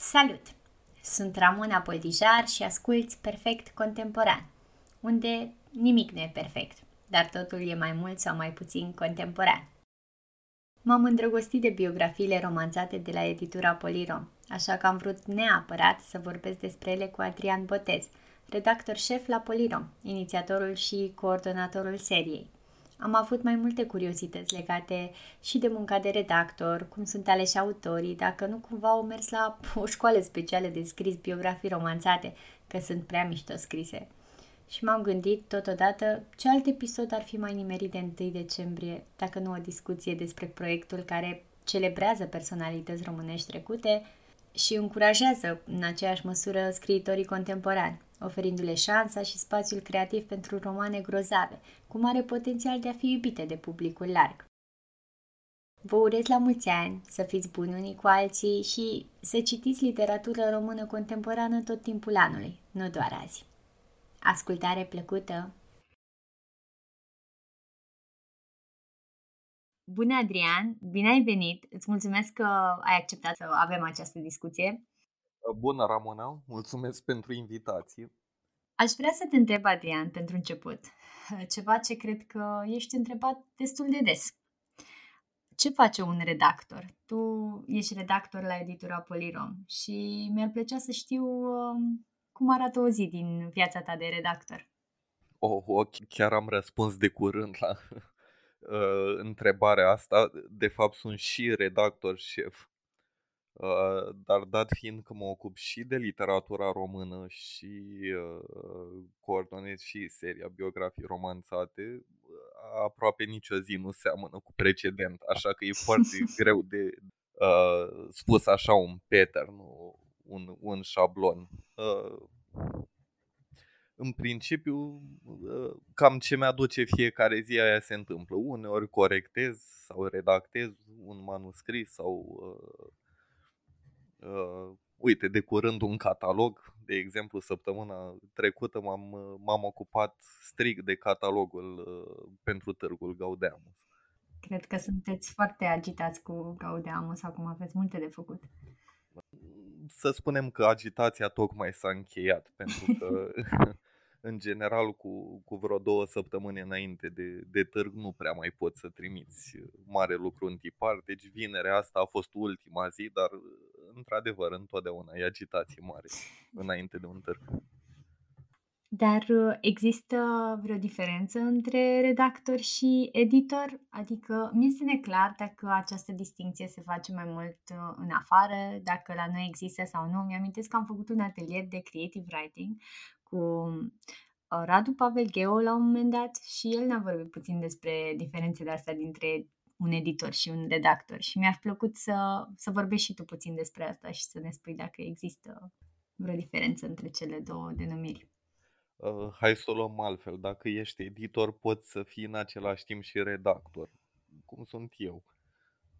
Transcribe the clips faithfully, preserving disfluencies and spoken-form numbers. Salut! Sunt Ramona Boldijar și asculți Perfect Contemporan, unde nimic nu e perfect, dar totul e mai mult sau mai puțin contemporan. M-am îndrăgostit de biografiile romanțate de la editura Polirom, așa că am vrut neapărat să vorbesc despre ele cu Adrian Botez, redactor șef la Polirom, inițiatorul și coordonatorul seriei. Am avut mai multe curiozități legate și de munca de redactor, cum sunt aleși autorii, dacă nu cumva au mers la o școală specială de scris biografii romanțate, că sunt prea mișto scrise. Și m-am gândit totodată ce alt episod ar fi mai nimerit de întâi decembrie, dacă nu o discuție despre proiectul care celebrează personalități românești trecute și încurajează în aceeași măsură scriitorii contemporani, oferindu-le șansa și spațiul creativ pentru romane grozave, cu mare potențial de a fi iubite de publicul larg. Vă urez la mulți ani, să fiți buni unii cu alții și să citiți literatură română contemporană tot timpul anului, nu doar azi. Ascultare plăcută! Bună, Adrian! Bine ai venit! Îți mulțumesc că ai acceptat să avem această discuție. Bună, Ramona! Mulțumesc pentru invitație! Aș vrea să te întreb, Adrian, pentru început, ceva ce cred că ești întrebat destul de des. Ce face un redactor? Tu ești redactor la editura Polirom și mi-ar plăcea să știu cum arată o zi din viața ta de redactor. Oh, oh chiar am răspuns de curând la uh, întrebarea asta. De fapt, sunt și redactor șef. Uh, dar dat fiind că mă ocup și de literatura română și uh, coordonez și seria biografii romanțate, aproape nicio zi nu seamănă cu precedent, așa că e foarte greu de uh, spus așa un pattern, un, un șablon. Uh, în principiu, uh, cam ce mi-aduce fiecare zi aia se întâmplă. Uneori corectez sau redactez un manuscris sau... Uh, Uh, uite, de curând un catalog. De exemplu, săptămâna trecută m-am, m-am ocupat strict de catalogul uh, pentru târgul Gaudeamus. Cred că sunteți foarte agitați cu Gaudeamus, acum aveți multe de făcut. Să spunem că agitația tocmai s-a încheiat, pentru că în general cu, cu vreo două săptămâni înainte de, de târg nu prea mai poți să trimiți mare lucru în tipar. Deci vinerea asta a fost ultima zi, dar într-adevăr, întotdeauna e agitație mare înainte de un târg. Dar există vreo diferență între redactor și editor? Adică mi este neclar dacă această distinție se face mai mult în afară, dacă la noi există sau nu. Mi-amintesc că am făcut un atelier de creative writing cu Radu Păvel Gheu la un moment dat și el ne-a vorbit puțin despre diferențele astea dintre un editor și un redactor și mi-ar plăcut să, să vorbești și tu puțin despre asta și să ne spui dacă există vreo diferență între cele două denumiri. Uh, hai să o luăm altfel. Dacă ești editor, poți să fii în același timp și redactor, cum sunt eu.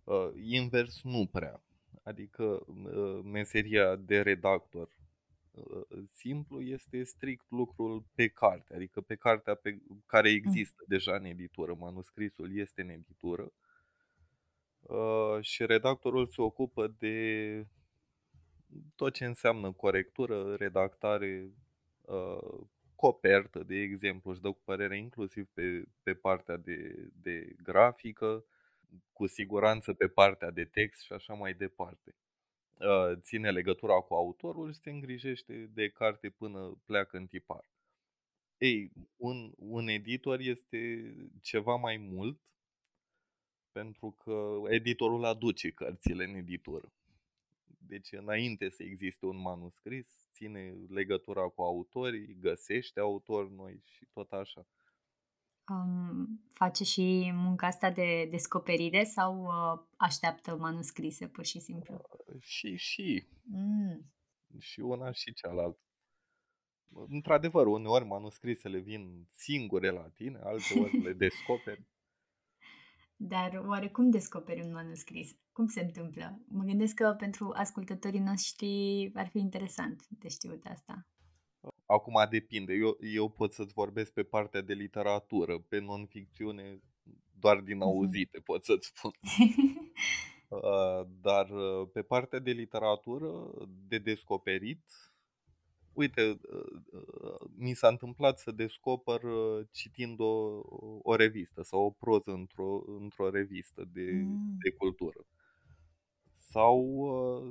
Uh, invers nu prea. Adică uh, meseria de redactor uh, simplu este strict lucrul pe carte, adică pe cartea pe care există mm. deja în editură. Manuscrisul este în editură. Uh, și redactorul se ocupă de tot ce înseamnă corectură, redactare, uh, copertă, de exemplu, își dă cu părere inclusiv pe, pe partea de, de grafică, cu siguranță pe partea de text și așa mai departe. Uh, ține legătura cu autorul și se îngrijește de carte până pleacă în tipar. Ei, un, un editor este ceva mai mult, pentru că editorul aduce cărțile în editură. Deci înainte să existe un manuscris, ține legătura cu autorii, găsește autori noi și tot așa. Um, face și munca asta de descoperire sau uh, așteaptă manuscrise pur și simplu? Uh, și, și. Mm. Și una și cealaltă. Într-adevăr, uneori manuscrisele vin singure la tine, alteori le descoperi. Dar oare cum descoperi un manuscris? Cum se întâmplă? Mă gândesc că pentru ascultătorii noștri ar fi interesant de știut asta. Acum depinde. Eu, eu pot să-ți vorbesc pe partea de literatură, pe non-ficțiune, doar din auzite pot să-ți spun. Dar pe partea de literatură, de descoperit, uite, mi s-a întâmplat să descoper citind o, o revistă sau o proză într-o, într-o revistă de, mm. de cultură. Sau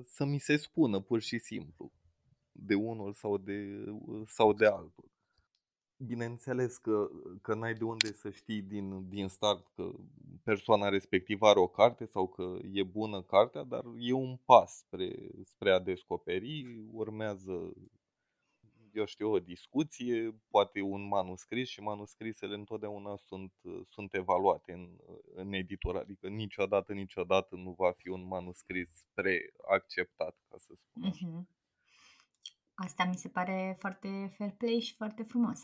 să mi se spună pur și simplu de unul sau de, sau de altul. Bineînțeles că, că n-ai de unde să știi din, din start că persoana respectivă are o carte sau că e bună cartea, dar e un pas spre, spre a descoperi, urmează, eu știu, o discuție, poate un manuscris, și manuscrisele întotdeauna sunt, sunt evaluate în, în editură, adică niciodată, niciodată nu va fi un manuscris preacceptat, ca să spun așa. Uh-huh. Asta mi se pare foarte fair play și foarte frumos.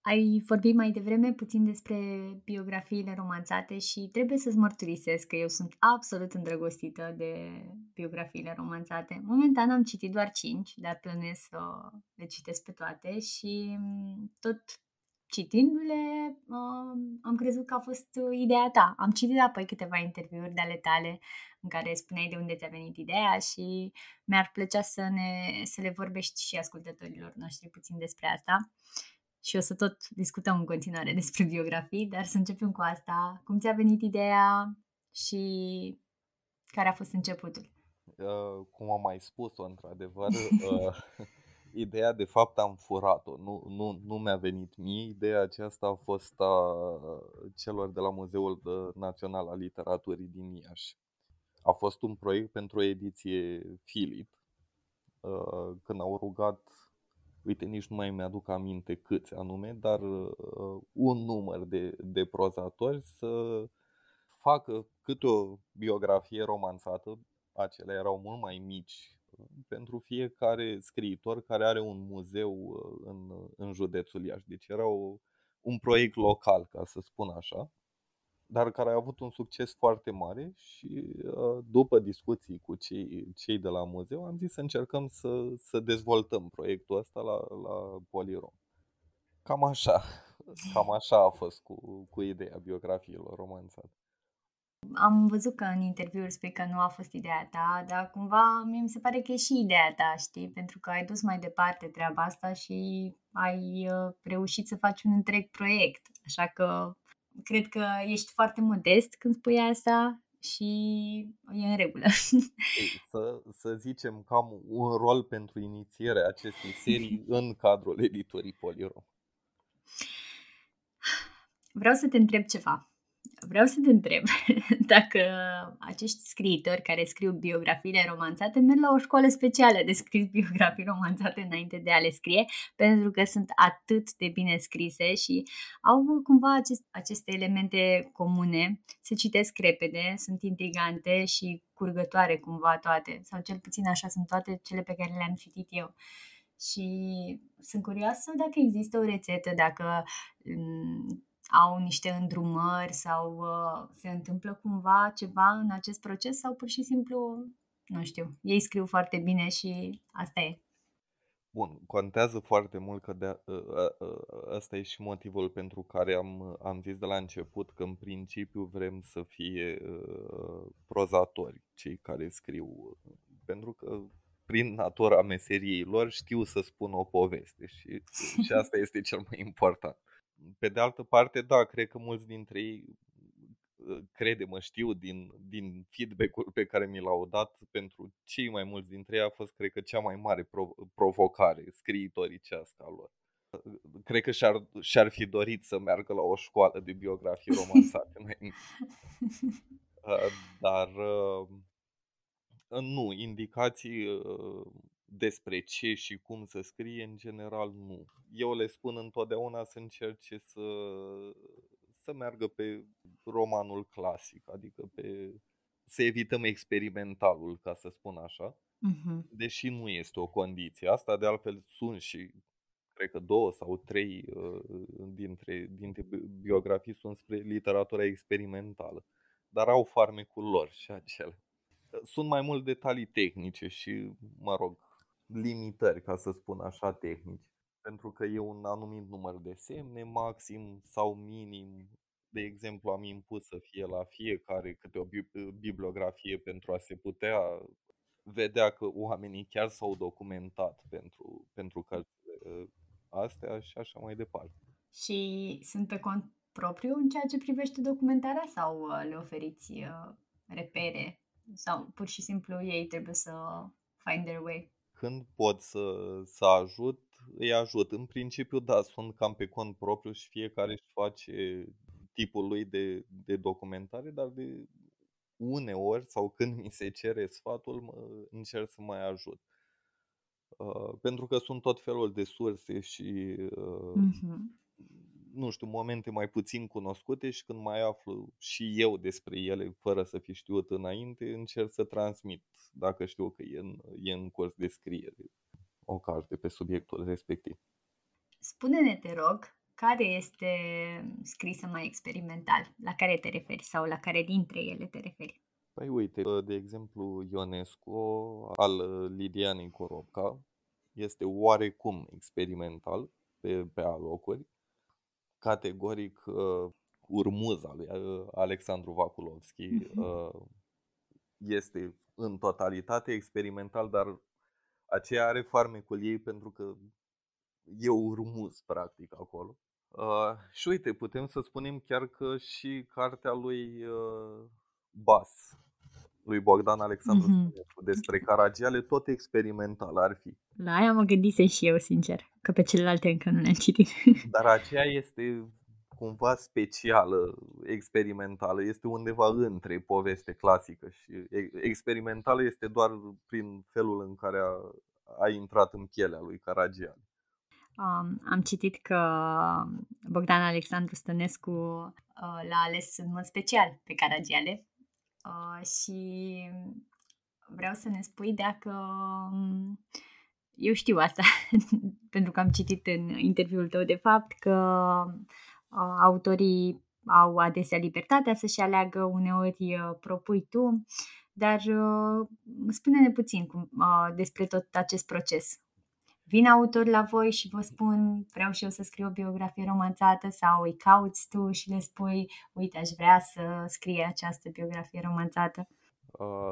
Ai vorbit mai devreme puțin despre biografiile romanțate și trebuie să-ți mărturisesc că eu sunt absolut îndrăgostită de biografiile romanțate. Momentan am citit doar cinci, dar plănuiesc să le citesc pe toate și tot citindu-le am crezut că a fost ideea ta. Am citit apoi câteva interviuri de ale tale în care spuneai de unde ți-a venit ideea și mi-ar plăcea să, ne, să le vorbești și ascultătorilor noștri puțin despre asta. Și o să tot discutăm în continuare despre biografii, dar să începem cu asta. Cum ți-a venit ideea și care a fost începutul? Uh, cum am mai spus-o, într-adevăr, uh, ideea de fapt am furat-o. Nu, nu, nu mi-a venit mie. Ideea aceasta a fost a celor de la Muzeul Național al Literaturii din Iași. A fost un proiect pentru o ediție Filip. Uh, când au rugat... Uite, nici nu mai mi-aduc aminte câți anume, dar uh, un număr de, de prozatori să facă câte o biografie romanțată, acelea erau mult mai mici, pentru fiecare scriitor care are un muzeu în, în județul Iași. Deci era o, un proiect local, ca să spun așa, dar care a avut un succes foarte mare și uh, după discuții cu cei, cei de la muzeu am zis să încercăm să, să dezvoltăm proiectul ăsta la, la Polirom. Cam așa, cam așa a fost cu, cu ideea biografiilor romanțate. Am văzut că în interviuri spui că nu a fost ideea ta, dar cumva mie mi se pare că e și ideea ta, știi? Pentru că ai dus mai departe treaba asta și ai uh, reușit să faci un întreg proiect, așa că... Cred că ești foarte modest când spui asta și e în regulă. Să, să zicem că am un rol pentru inițierea acestei serii în cadrul editurii Polirom. Vreau să te întreb ceva. Vreau să te întreb dacă acești scriitori care scriu biografiile romanțate merg la o școală specială de scris biografii romanțate înainte de a le scrie, pentru că sunt atât de bine scrise și au cumva acest, aceste elemente comune, se citesc repede, sunt intrigante și curgătoare cumva toate, sau cel puțin așa sunt toate cele pe care le-am citit eu. Și sunt curioasă dacă există o rețetă, dacă... M- au niște îndrumări sau uh, se întâmplă cumva ceva în acest proces sau pur și simplu, nu știu, ei scriu foarte bine și asta e. Bun, contează foarte mult că de, uh, uh, ăsta e și motivul pentru care am, am zis de la început că în principiu vrem să fie uh, prozatori cei care scriu, pentru că prin natura meseriei lor știu să spună o poveste și, și asta este cel mai important. Pe de altă parte, da, cred că mulți dintre ei, crede-mă, știu din, din feedback-ul pe care mi l-au dat, pentru cei mai mulți dintre ei a fost, cred că, cea mai mare provocare scriitoricească a lor. Cred că și-ar, și-ar fi dorit să meargă la o școală de biografii romanțate. Dar nu, indicații... despre ce și cum să scrie, în general, nu. Eu le spun întotdeauna să încerce să, să meargă pe romanul clasic, adică pe, să evităm experimentalul, ca să spun așa, uh-huh. deși nu este o condiție. Asta, de altfel, sunt și, cred că două sau trei dintre, dintre biografii sunt spre literatura experimentală, dar au farmecul lor și acele. Sunt mai mult detalii tehnice și, mă rog, limitări, ca să spun așa, tehnici, pentru că e un anumit număr de semne maxim sau minim de exemplu, am impus să fie la fiecare câte o bibliografie pentru a se putea vedea că oamenii chiar s-au documentat pentru, pentru cărțile astea și așa mai departe. Și sunt pe cont propriu în ceea ce privește documentarea sau le oferiți repere sau pur și simplu ei trebuie să find their way? Când pot să, să ajut, îi ajut. În principiu, da, sunt cam pe cont propriu și fiecare își face tipul lui de, de documentare, dar de uneori sau când mi se cere sfatul, mă, încerc să mai ajut. Uh, pentru că sunt tot felul de surse și, uh, uh-huh. nu știu, momente mai puțin cunoscute și când mai aflu și eu despre ele, fără să fi știut înainte, încerc să transmit, dacă știu că e în, e în curs de scriere o carte pe subiectul respectiv. Spune-ne, te rog, care este scrisă mai experimental? La care te referi sau la care dintre ele te referi? Păi uite, de exemplu, Ionescu al Lidianei Corobca este oarecum experimental pe, pe alocuri. Categoric uh, Urmuz al lui Alexandru Vaculovski uh, este în totalitate experimental, dar aceea are farmecul ei pentru că e Urmuz practic acolo. Uh, și uite, putem să spunem chiar că și cartea lui uh, Bas, lui Bogdan Alexandru Stănescu, mm-hmm. despre Caragiale, tot experimental ar fi. La aia mă gândise și eu, sincer, că pe celelalte încă nu le-am citit. Dar aceea este cumva specială, experimentală, este undeva între poveste clasică și experimentală este doar prin felul în care a, a intrat în pielea lui Caragiale. Um, am citit că Bogdan Alexandru Stănescu uh, l-a ales în mod special pe Caragiale. Uh, și vreau să ne spui dacă, eu știu asta, pentru că am citit în interviul tău de fapt că uh, autorii au adesea libertatea să-și aleagă, uneori uh, propui tu, dar uh, spune-ne puțin cum, uh, despre tot acest proces. Vin autori la voi și vă spun, vreau și eu să scriu o biografie romanțată sau îi cauți tu și le spui, uite, aș vrea să scrie această biografie romanțată?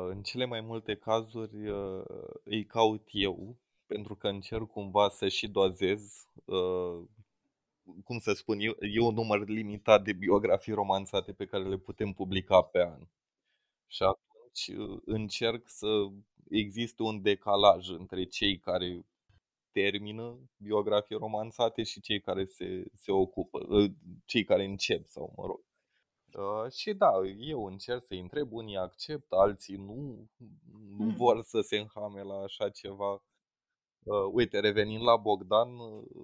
În cele mai multe cazuri îi caut eu, pentru că încerc cumva să și dozez, cum să spun, e un număr limitat de biografii romanțate pe care le putem publica pe an. Și atunci încerc să existe un decalaj între cei care termină biografii romanțate și cei care se, se ocupă, cei care încep sau mă rog. Uh, și da, eu încerc să-i întreb, unii acceptă, alții nu, nu mm. vor să se înhame la așa ceva. Uh, uite, revenind la Bogdan,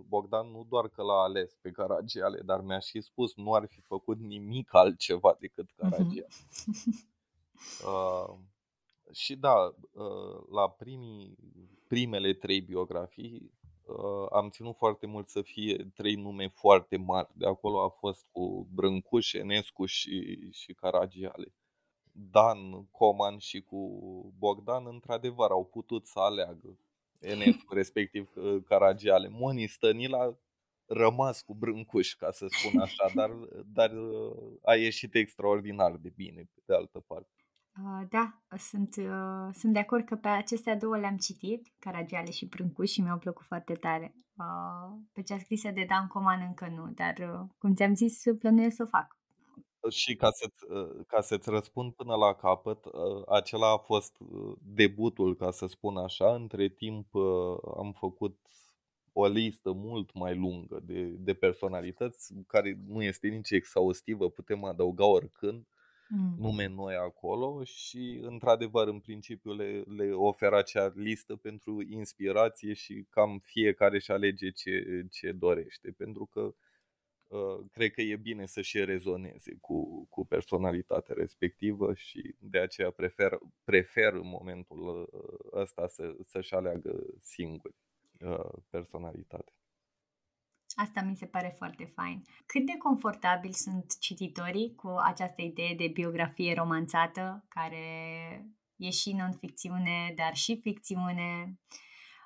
Bogdan nu doar că l-a ales pe Caragiale, dar mi-a și spus nu ar fi făcut nimic altceva decât Caragiale. Mm-hmm. Uh, și da, uh, la primii primele trei biografii uh, am ținut foarte mult să fie trei nume foarte mari. De acolo a fost cu Brâncuș, Enescu și, și Caragiale. Dan Coman și cu Bogdan într-adevăr au putut să aleagă Enescu, respectiv Caragiale. Moni Stănilă a rămas cu Brâncuș, ca să spun așa, dar, dar a ieșit extraordinar de bine pe de altă parte. Da, sunt, uh, sunt de acord că pe acestea două le-am citit, Caragiale și Brâncuș, și mi-au plăcut foarte tare. Uh, pe cea scrisă de Dan Coman încă nu, dar uh, cum ți-am zis, plănuiesc să o fac. Și ca, să, uh, ca să-ți răspund până la capăt, uh, acela a fost debutul, ca să spun așa. Între timp uh, am făcut o listă mult mai lungă de, de personalități, care nu este nici exhaustivă, putem adăuga oricând nume noi acolo și într-adevăr în principiu le, le oferă acea listă pentru inspirație și cam fiecare își alege ce, ce dorește, pentru că uh, cred că e bine să și rezoneze cu, cu personalitatea respectivă și de aceea prefer, prefer în momentul ăsta să, să-și aleagă singuri uh, personalitatea. Asta mi se pare foarte fain. Cât de confortabili sunt cititorii cu această idee de biografie romanțată, care e și non-ficțiune, dar și ficțiune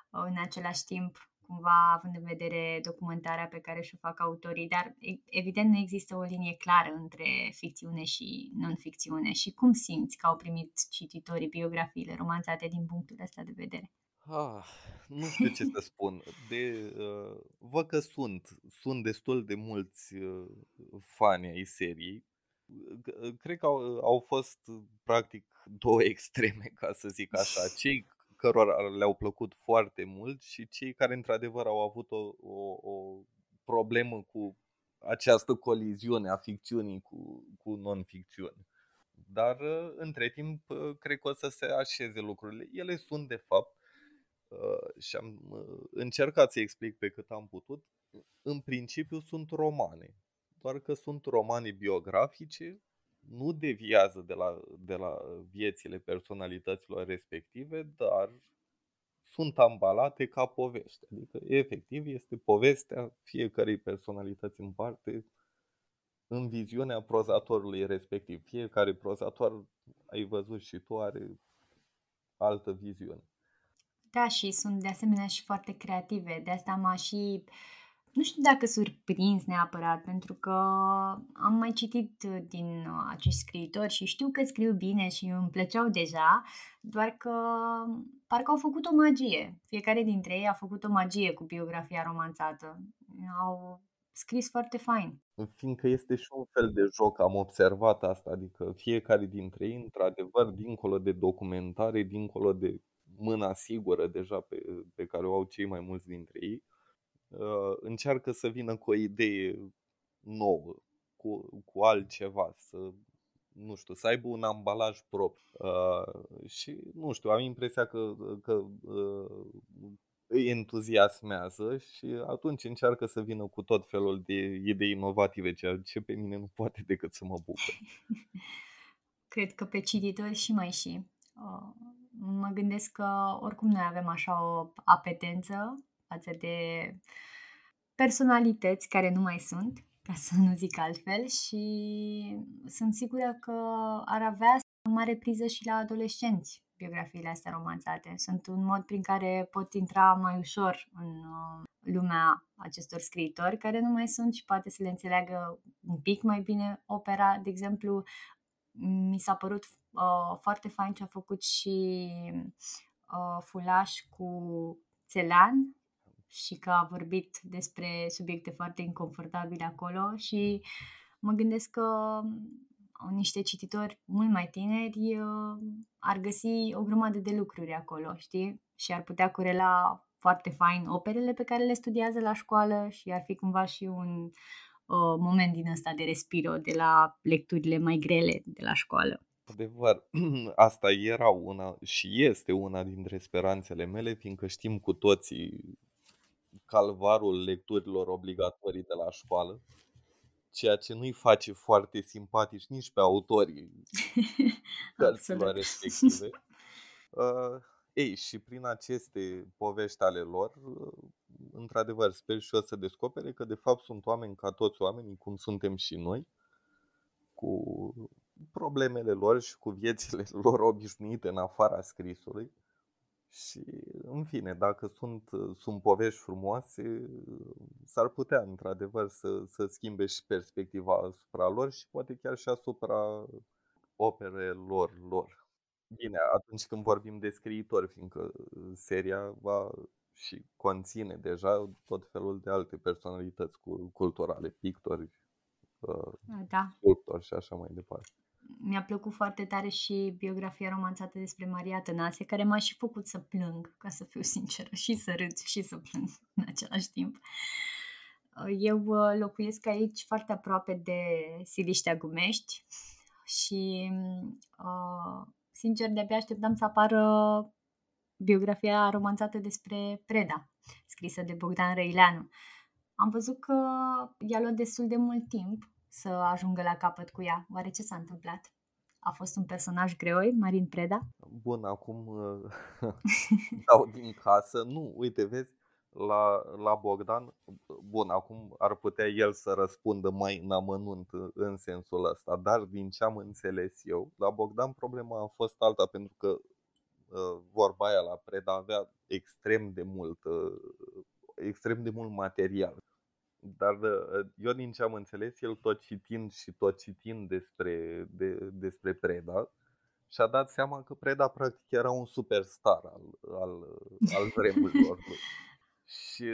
în același timp? cumva având în vedere documentarea pe care și-o fac autorii, dar evident nu există o linie clară între ficțiune și non-ficțiune. Și cum simți că au primit cititorii biografiile romanțate din punctul ăsta de vedere? Ah, nu știu ce să spun. De, uh, văd că sunt, sunt destul de mulți uh, fani ai seriei. Cred că au, au fost practic două extreme, ca să zic așa. Cei cărora le-au plăcut foarte mult și cei care într-adevăr au avut o, o, o problemă cu această coliziune a ficțiunii cu, cu non-ficțiune. Dar între timp cred că o să se așeze lucrurile. Ele sunt de fapt, și am încercat să explic pe cât am putut, în principiu sunt romane, doar că sunt romane biografice, nu deviază de la, de la viețile personalităților respective, dar sunt ambalate ca povești. Adică, efectiv, este povestea fiecărei personalități în parte, în viziunea prozatorului respectiv. Fiecare prozator, ai văzut și tu, are altă viziune. Da, și sunt de asemenea și foarte creative. De asta m-a și... Nu știu dacă surprins neapărat, pentru că am mai citit din acești scriitori și știu că scriu bine și îmi plăceau deja, doar că parcă au făcut o magie. Fiecare dintre ei a făcut o magie cu biografia romanțată. Au scris foarte fain. Fiindcă este și un fel de joc, am observat asta, adică fiecare dintre ei, într-adevăr, dincolo de documentare, dincolo de mâna sigură deja pe, pe care o au cei mai mulți dintre ei, încearcă să vină cu o idee nouă, cu, cu altceva, să, nu știu, să aibă un ambalaj propriu. Uh, și, nu știu, am impresia că, că uh, îi entuziasmează și atunci încearcă să vină cu tot felul de idei inovative, ceea ce pe mine nu poate decât să mă bucur. Cred că pe cititori și mai și. Uh, mă gândesc că oricum noi avem așa o apetență față de personalități care nu mai sunt, ca să nu zic altfel, și sunt sigură că ar avea o mare priză și la adolescenți biografiile astea romanțate. Sunt un mod prin care pot intra mai ușor în lumea acestor scriitori care nu mai sunt și poate să le înțeleagă un pic mai bine opera. De exemplu, mi s-a părut uh, foarte fain ce a făcut și uh, Fulaș cu Celan și că a vorbit despre subiecte foarte inconfortabile acolo și mă gândesc că niște cititori mult mai tineri ar găsi o grămadă de lucruri acolo, știi? Și ar putea corela foarte fain operele pe care le studiază la școală și ar fi cumva și un uh, moment din ăsta de respiro de la lecturile mai grele de la școală. Adevăr, asta era una și este una dintre speranțele mele, fiindcă știm cu toții calvarul lecturilor obligatorii de la școală, ceea ce nu-i face foarte simpatici nici pe autorii cărților respective. Uh, ei, și prin aceste povești ale lor, uh, într-adevăr, sper și eu să descopere că de fapt sunt oameni ca toți oamenii, cum suntem și noi, cu problemele lor și cu viețile lor obișnuite în afara scrisului. Și, în fine, dacă sunt, sunt povești frumoase, s-ar putea, într-adevăr, să, să schimbe și perspectiva asupra lor și poate chiar și asupra operelor lor. Bine, atunci când vorbim de scriitori, fiindcă seria va și conține deja tot felul de alte personalități culturale, pictori, da, sculptor și așa mai departe. Mi-a plăcut foarte tare și biografia romanțată despre Maria Tănase, care m-a și făcut să plâng, ca să fiu sinceră, și să râd și să plâng în același timp. Eu locuiesc aici foarte aproape de Siliștea Gumești și, sincer, de-abia așteptam să apară biografia romanțată despre Preda, scrisă de Bogdan Răileanu. Am văzut că i-a luat destul de mult timp să ajungă la capăt cu ea. Oare ce s-a întâmplat? A fost un personaj greoi, Marin Preda? Bun, acum dau din casă. Nu, uite, vezi, la, la Bogdan, bun, acum ar putea el să răspundă mai în amănunt în sensul ăsta, dar din ce am înțeles eu, la Bogdan problema a fost alta, pentru că vorba aia la Preda avea extrem de mult extrem de mult material. Dar eu, din ce am înțeles, el tot citind și tot citind despre, de, despre Preda, și-a dat seama că Preda practic era un superstar al, al, al vremurilor. Și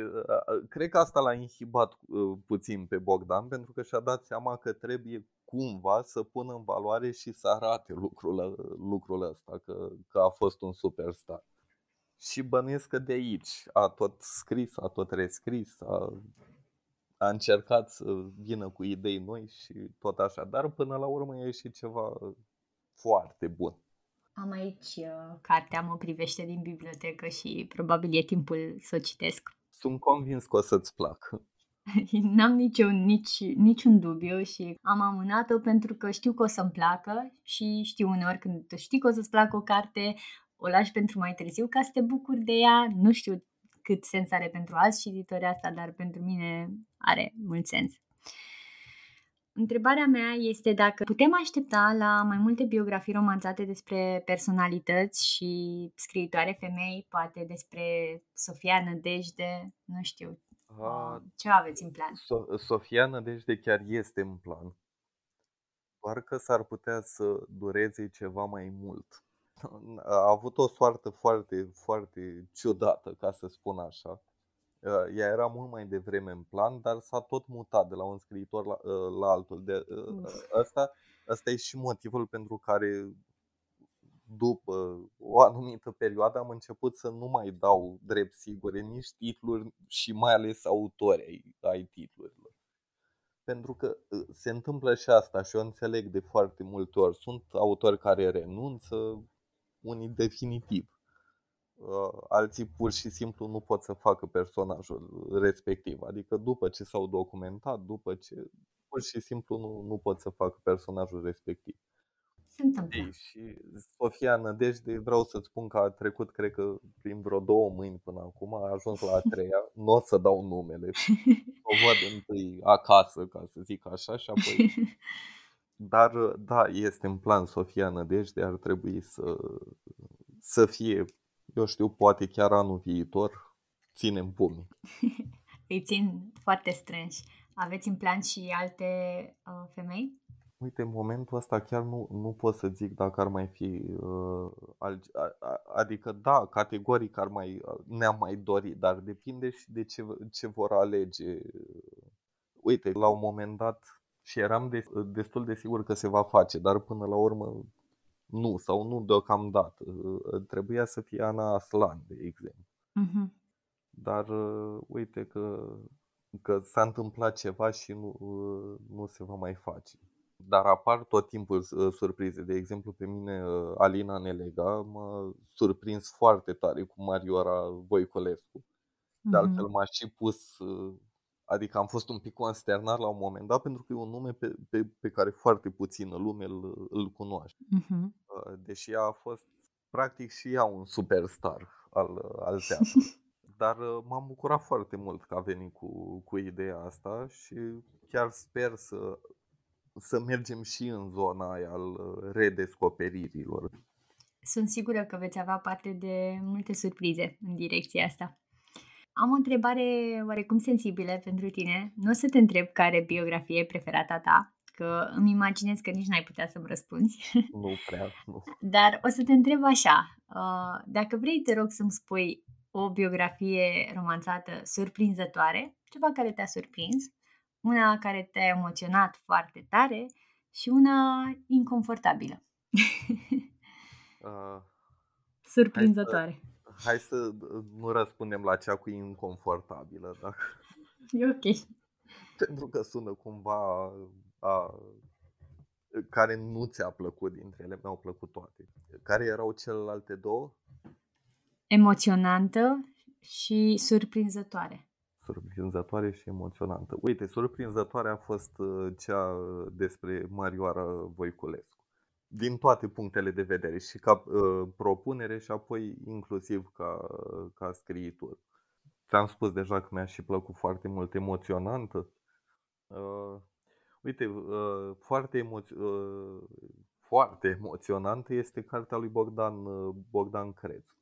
cred că asta l-a inhibat puțin pe Bogdan, pentru că și-a dat seama că trebuie cumva să pună în valoare și să arate lucrul, lucrul ăsta, că, că a fost un superstar. Și bănuiesc că de aici a tot scris, a tot rescris, a, a încercat să vină cu idei noi și tot așa, dar până la urmă a ieșit ceva foarte bun. Am aici uh, cartea, mă privește din bibliotecă și probabil e timpul să o citesc. Sunt convins că o să-ți placă. N-am nici eu, nici, niciun dubiu și am amânat-o pentru că știu că o să-mi placă și știu uneori când știi că o să-ți placă o carte, o lași pentru mai târziu ca să te bucuri de ea. Nu știu cât sens are pentru alți cititori asta, dar pentru mine are mult sens. Întrebarea mea este dacă putem aștepta la mai multe biografii romanțate despre personalități și scriitoare femei, poate despre Sofia Nădejde, nu știu, A, ce aveți în plan? So- Sofia Nădejde chiar este în plan, doar că s-ar putea să dureze ceva mai mult. A avut o soartă foarte, foarte ciudată, ca să spun așa. Ea era mult mai devreme în plan, dar s-a tot mutat de la un scriitor la, la altul. De, asta, asta e și motivul pentru care după o anumită perioadă am început să nu mai dau drept sigure nici titluri și mai ales autori ai, ai titlurilor. Pentru că se întâmplă și asta și eu înțeleg de foarte multe ori. Sunt autori care renunță, unii definitiv. Alții pur și simplu nu pot să facă personajul respectiv. Adică după ce s-au documentat, după ce pur și simplu nu, nu pot să facă personajul respectiv. Ei, și Sofia Nădejde, vreau să-ți spun că a trecut, cred că prin vreo două mâini până acum, a ajuns la a treia. Nu o să dau numele, o văd întâi acasă, ca să zic așa, și apoi... Dar da, este în plan Sofia Nădejde, ar trebui să, să fie... Eu știu, poate chiar anul viitor ținem pumnii. Îi țin foarte strânși. Aveți în plan și alte uh, femei? Uite, în momentul ăsta chiar nu, nu pot să zic dacă ar mai fi uh, al, a, a, adică da, categoric ar mai, ne-am mai dorit, dar depinde și de ce, ce vor alege. Uite, la un moment dat și eram de, destul de sigur că se va face, dar până la urmă nu, sau nu deocamdată. Trebuia să fie Ana Aslan, de exemplu. Uh-huh. Dar uite că, că s-a întâmplat ceva și nu, nu se va mai face. Dar apar tot timpul surprize. De exemplu, pe mine Alina Nelega m-a surprins foarte tare cu Marioara Voiculescu. Uh-huh. De altfel m-a și pus... Adică am fost un pic consternat la un moment dat, pentru că e un nume pe, pe, pe care foarte puțină lume îl, îl cunoaște. Uh-huh. Deși ea a fost practic și ea un superstar al, al teatrului. Dar m-am bucurat foarte mult că a venit cu, cu ideea asta și chiar sper să, să mergem și în zona aia al redescoperirilor. Sunt sigură că veți avea parte de multe surprize în direcția asta. Am o întrebare oarecum sensibilă pentru tine. Nu o să te întreb care biografie e preferata ta, că îmi imaginez că nici n-ai putea să-mi răspunzi. Nu prea, nu. Dar o să te întreb așa, dacă vrei, te rog să-mi spui o biografie romanțată surprinzătoare, ceva care te-a surprins, una care te-a emoționat foarte tare și una inconfortabilă. Uh, surprinzătoare. Hai să nu răspundem la cea cu inconfortabilă, dacă... E ok. Pentru că sună cumva a, a, care nu ți-a plăcut dintre ele, mi-au plăcut toate. Care erau celelalte două? Emoționantă și surprinzătoare. Surprinzătoare și emoționantă. Uite, surprinzătoare a fost cea despre Marioara Voiculescu. Din toate punctele de vedere, și ca uh, propunere și apoi inclusiv ca, ca scriitor. Ți-am spus deja că mi-a și plăcut foarte mult, emoționantă. Uh, uite, uh, foarte, emoț- uh, foarte emoționantă este cartea lui Bogdan, uh, Bogdan Crețu,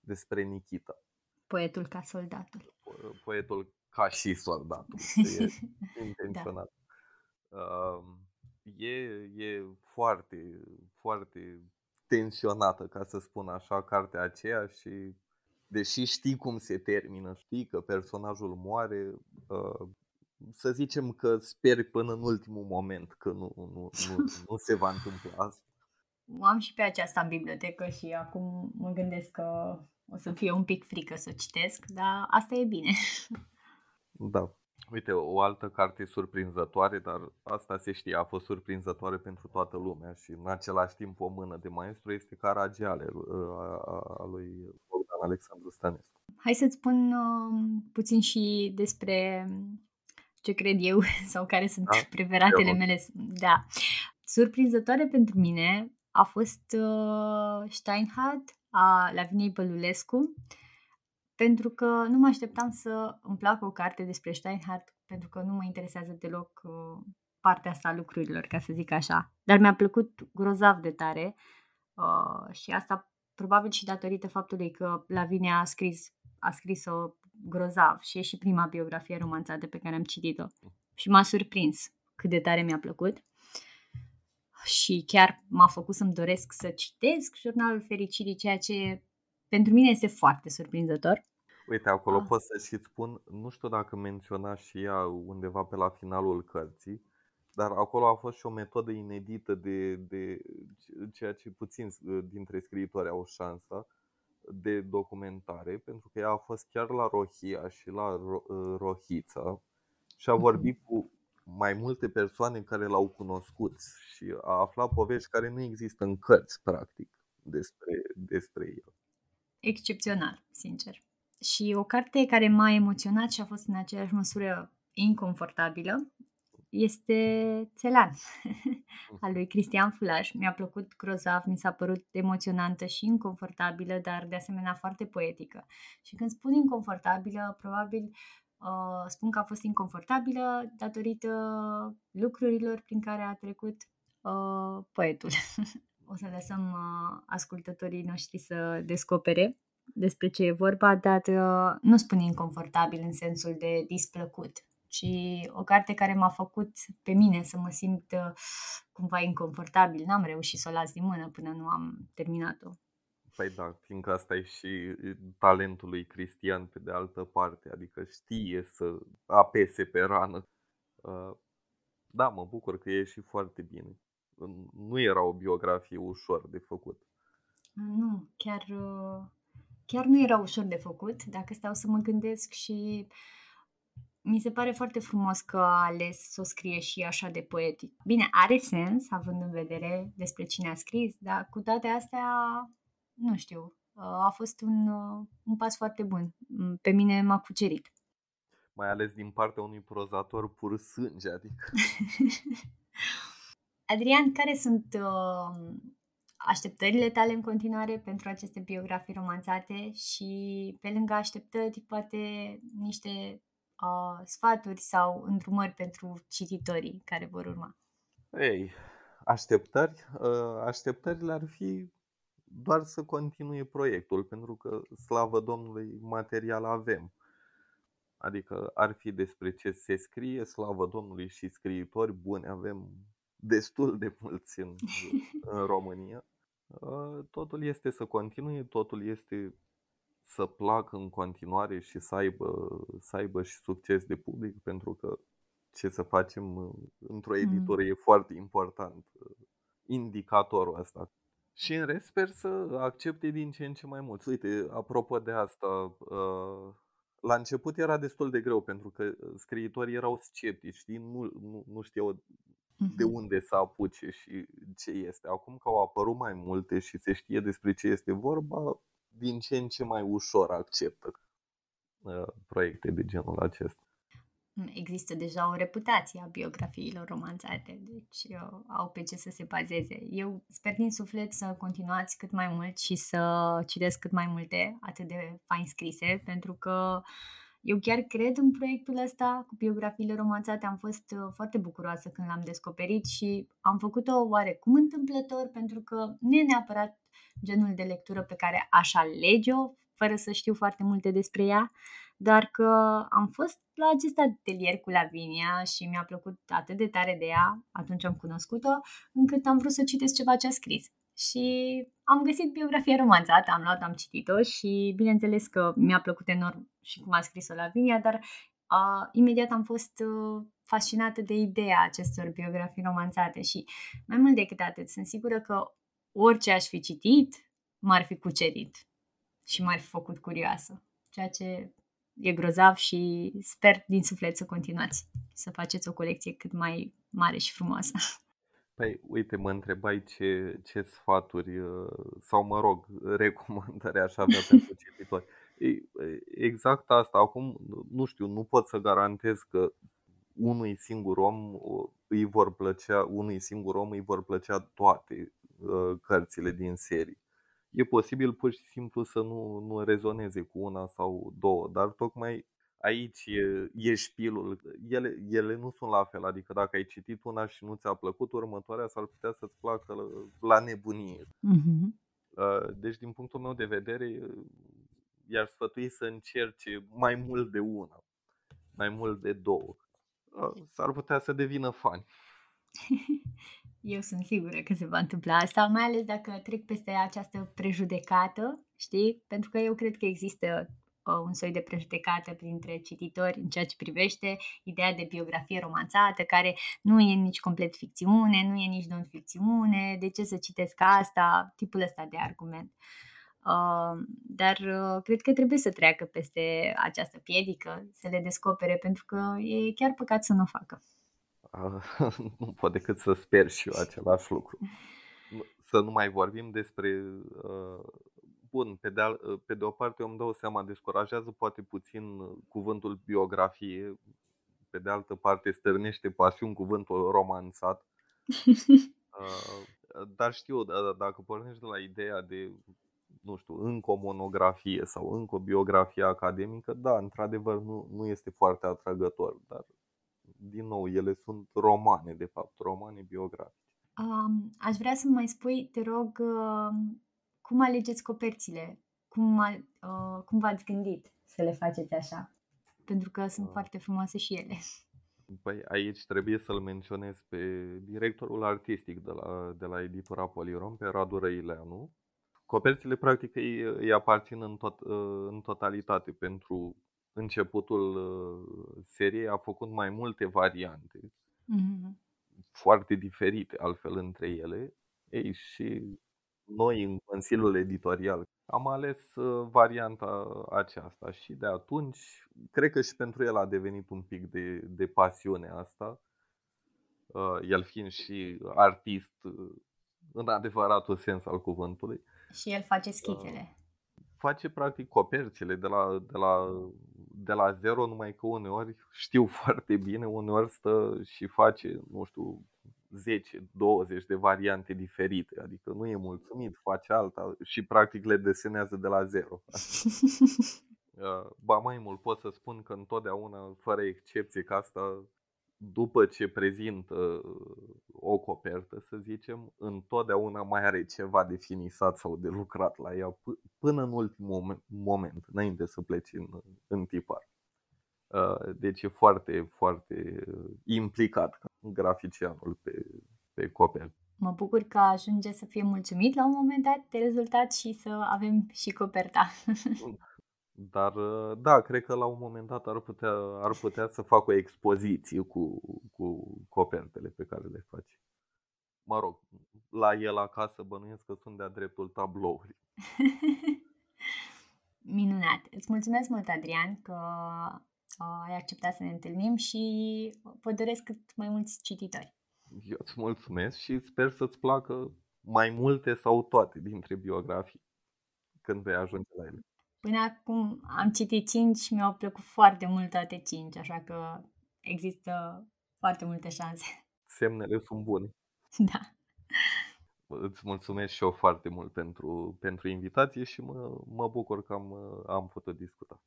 despre Nichita. Poetul ca soldatul. poetul ca și soldatul. E intenționat. Da. Uh, e, e foarte, foarte tensionată, ca să spun așa, cartea aceea și deși știi cum se termină, știi că personajul moare, uh, să zicem că speri până în ultimul moment că nu, nu, nu, nu se va întâmpla asta. Am și pe aceasta în bibliotecă și acum mă gândesc că o să fie un pic frică să o citesc, dar asta e bine. Da. Uite, o altă carte surprinzătoare, dar asta se știe, a fost surprinzătoare pentru toată lumea și în același timp o mână de maestru, este Caragiale a lui Bogdan Alexandru Stănescu. Hai să-ți spun uh, puțin și despre ce cred eu sau care sunt da, preferatele eu. mele. Da. Surprinzătoare pentru mine a fost uh, Steinhardt a Laviniei Bălulescu, pentru că nu mă așteptam să îmi placă o carte despre Steinhardt, pentru că nu mă interesează deloc uh, partea asta a lucrurilor, ca să zic așa. Dar mi-a plăcut grozav de tare uh, și asta probabil și datorită faptului că Lavinia a scris, a scris-o grozav și e și prima biografie romanțată pe care am citit-o. Și m-a surprins cât de tare mi-a plăcut. Și chiar m-a făcut să-mi doresc să citesc Jurnalul Fericirii, ceea ce pentru mine este foarte surprinzător. Uite, acolo ah. pot să și spun, nu știu dacă menționa și ea undeva pe la finalul cărții, dar acolo a fost și o metodă inedită de, de ceea ce puțin dintre scriitori au șansa, de documentare, pentru că ea a fost chiar la Rohia și la Rohița și a vorbit cu mai multe persoane care l-au cunoscut și a aflat povești care nu există în cărți, practic, despre, despre el. Excepțional, sincer. Și o carte care m-a emoționat și a fost în aceeași măsură inconfortabilă este Celan, al lui Cristian Fulaș. Mi-a plăcut grozav, mi s-a părut emoționantă și inconfortabilă, dar de asemenea foarte poetică. Și când spun inconfortabilă, probabil Uh, spun că a fost inconfortabilă datorită lucrurilor prin care a trecut uh, poetul. O să lăsăm uh, ascultătorii noștri să descopere despre ce e vorba, dar uh, nu spun inconfortabil în sensul de displăcut, ci o carte care m-a făcut pe mine să mă simt uh, cumva inconfortabil. N-am reușit să o las din mână până nu am terminat-o. Păi da, fiindcă asta e și talentul lui Cristian pe de altă parte, adică știe să apese pe rană. Da, mă bucur că e și foarte bine. Nu era o biografie ușor de făcut. Nu, chiar, chiar nu era ușor de făcut, dacă stau să mă gândesc și mi se pare foarte frumos că a ales să o scrie și așa de poetic. Bine, are sens, având în vedere despre cine a scris, dar cu toate astea... Nu știu, a fost un, un pas foarte bun. Pe mine m-a cucerit. Mai ales din partea unui prozator pur sânge, adică. Adrian, care sunt uh, așteptările tale în continuare pentru aceste biografii romanțate și pe lângă așteptări, poate niște uh, sfaturi sau îndrumări pentru cititorii care vor urma? Ei, așteptări? Uh, așteptările ar fi... doar să continue proiectul, pentru că, slavă Domnului, material avem. Adică ar fi despre ce se scrie, slavă Domnului, și scriitori buni avem destul de mulți în, în România. Totul este să continue, totul este să placă în continuare și să aibă, să aibă și succes de public, pentru că ce să facem într-o editură mm. e foarte important, indicatorul ăsta. Și în rest sper să accepte din ce în ce mai mulți. Uite, apropo de asta, la început era destul de greu pentru că scriitorii erau sceptici, știi? Nu, nu, nu știau de unde să apuce și ce este. Acum că au apărut mai multe și se știe despre ce este vorba, din ce în ce mai ușor acceptă proiecte de genul acesta. Există deja o reputație a biografiilor romanțate, deci eu, au pe ce să se bazeze. Eu sper din suflet să continuați cât mai mult și să citesc cât mai multe, atât de fain scrise, pentru că eu chiar cred în proiectul ăsta cu biografiile romanțate. Am fost foarte bucuroasă când l-am descoperit și am făcut-o oarecum întâmplător, pentru că nu e neapărat genul de lectură pe care aș alege-o, fără să știu foarte multe despre ea, dar că am fost la acest atelier cu Lavinia și mi-a plăcut atât de tare de ea, atunci am cunoscut-o, încât am vrut să citesc ceva ce a scris. Și am găsit biografia romanțată, am luat, am citit-o și bineînțeles că mi-a plăcut enorm și cum a scris-o Lavinia, dar uh, imediat am fost uh, fascinată de ideea acestor biografii romanțate și mai mult decât atât, sunt sigură că orice aș fi citit m-ar fi cucerit și m-ar fi făcut curioasă, ceea ce e grozav și sper din suflet să continuați, să faceți o colecție cât mai mare și frumoasă. Păi, uite, mă întrebai ce, ce sfaturi, sau mă rog, recomandări aș avea pentru cititori. Exact asta, acum, nu știu, nu pot să garantez că unui singur om îi vor plăcea, unui singur om îi vor plăcea toate cărțile din serie. E posibil pur și simplu să nu, nu rezoneze cu una sau două, dar tocmai aici e, e șpilul. Ele, ele nu sunt la fel, adică dacă ai citit una și nu ți-a plăcut, următoarea s-ar putea să-ți placă la, la nebunie. Mm-hmm. Deci din punctul meu de vedere, i-ar sfătui să încerce mai mult de una, mai mult de două. S-ar putea să devină fani. Eu sunt sigură că se va întâmpla asta, mai ales dacă trec peste această prejudecată, știi? Pentru că eu cred că există un soi de prejudecată printre cititori în ceea ce privește ideea de biografie romanțată, care nu e nici complet ficțiune, nu e nici non-ficțiune, de ce să citesc asta, tipul ăsta de argument. Dar cred că trebuie să treacă peste această piedică, să le descopere, pentru că e chiar păcat să nu o facă. Nu pot decât să sper și eu același lucru. Să nu mai vorbim despre... Bun, pe de, al, pe de o parte eu îmi dau seama, descurajează poate puțin cuvântul biografie, pe de altă parte stârnește pasiuni cuvântul romanțat. Dar știu, dacă pornești de la ideea de, nu știu, încă o monografie sau încă o biografie academică, da, într-adevăr nu, nu este foarte atrăgător, dar din nou, ele sunt romane, de fapt, romane biografice. Um, aș vrea să mai spui, te rog, uh, cum alegeți coperțile? Cum, a, uh, cum v-ați gândit să le faceți așa? Pentru că sunt uh. foarte frumoase și ele. Păi aici trebuie să-l menționez pe directorul artistic de la, de la editura Polirom, pe Radu Răileanu. Coperțile, practic, îi, îi aparțin în, tot, în totalitate pentru... Începutul seriei a făcut mai multe variante, mm-hmm. foarte diferite altfel între ele. Ei, și noi în Consiliul Editorial am ales varianta aceasta și de atunci cred că și pentru el a devenit un pic de, de pasiune asta. El fiind și artist în adevăratul sens al cuvântului. Și el face schițele. Face practic coperțile de la, de la, de la zero, numai că uneori știu foarte bine, uneori stă și face, nu știu, zece, douăzeci de variante diferite. Adică nu e mulțumit, face alta și practic le desenează de la zero. Ba mai mult, pot să spun că întotdeauna, fără excepție, că asta, după ce prezintă o copertă, să zicem, întotdeauna mai are ceva de finisat sau de lucrat la ea până în ultimul moment, înainte să pleci în, în tipar. Deci e foarte, foarte implicat graficianul pe, pe copertă. Mă bucur că ajunge să fie mulțumit la un moment dat de rezultat și să avem și coperta. Dar da, cred că la un moment dat ar putea, ar putea să fac o expoziție cu, cu copertele pe care le faci. Mă rog, la el acasă bănuiesc că sunt de-a dreptul tablouri. Minunat! Îți mulțumesc mult, Adrian, că ai acceptat să ne întâlnim și vă doresc cât mai mulți cititori. Eu îți mulțumesc și sper să-ți placă mai multe sau toate dintre biografii când vei ajunge la ele. Până acum am citit cinci și mi-au plăcut foarte mult toate cinci, așa că există foarte multe șanse. Semnele sunt bune. Da. Îți mulțumesc și eu foarte mult pentru, pentru invitație și mă, mă bucur că am, am putut discuta.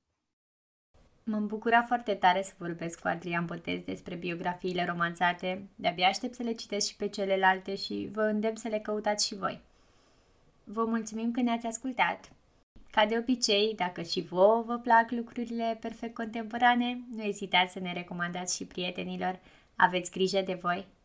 M-am bucurat foarte tare să vorbesc cu Adrian Botez despre biografiile romanțate. De-abia aștept să le citesc și pe celelalte și vă îndemn să le căutați și voi. Vă mulțumim că ne-ați ascultat! Ca de obicei, dacă și vouă vă plac lucrurile perfect contemporane, nu ezitați să ne recomandați și prietenilor. Aveți grijă de voi!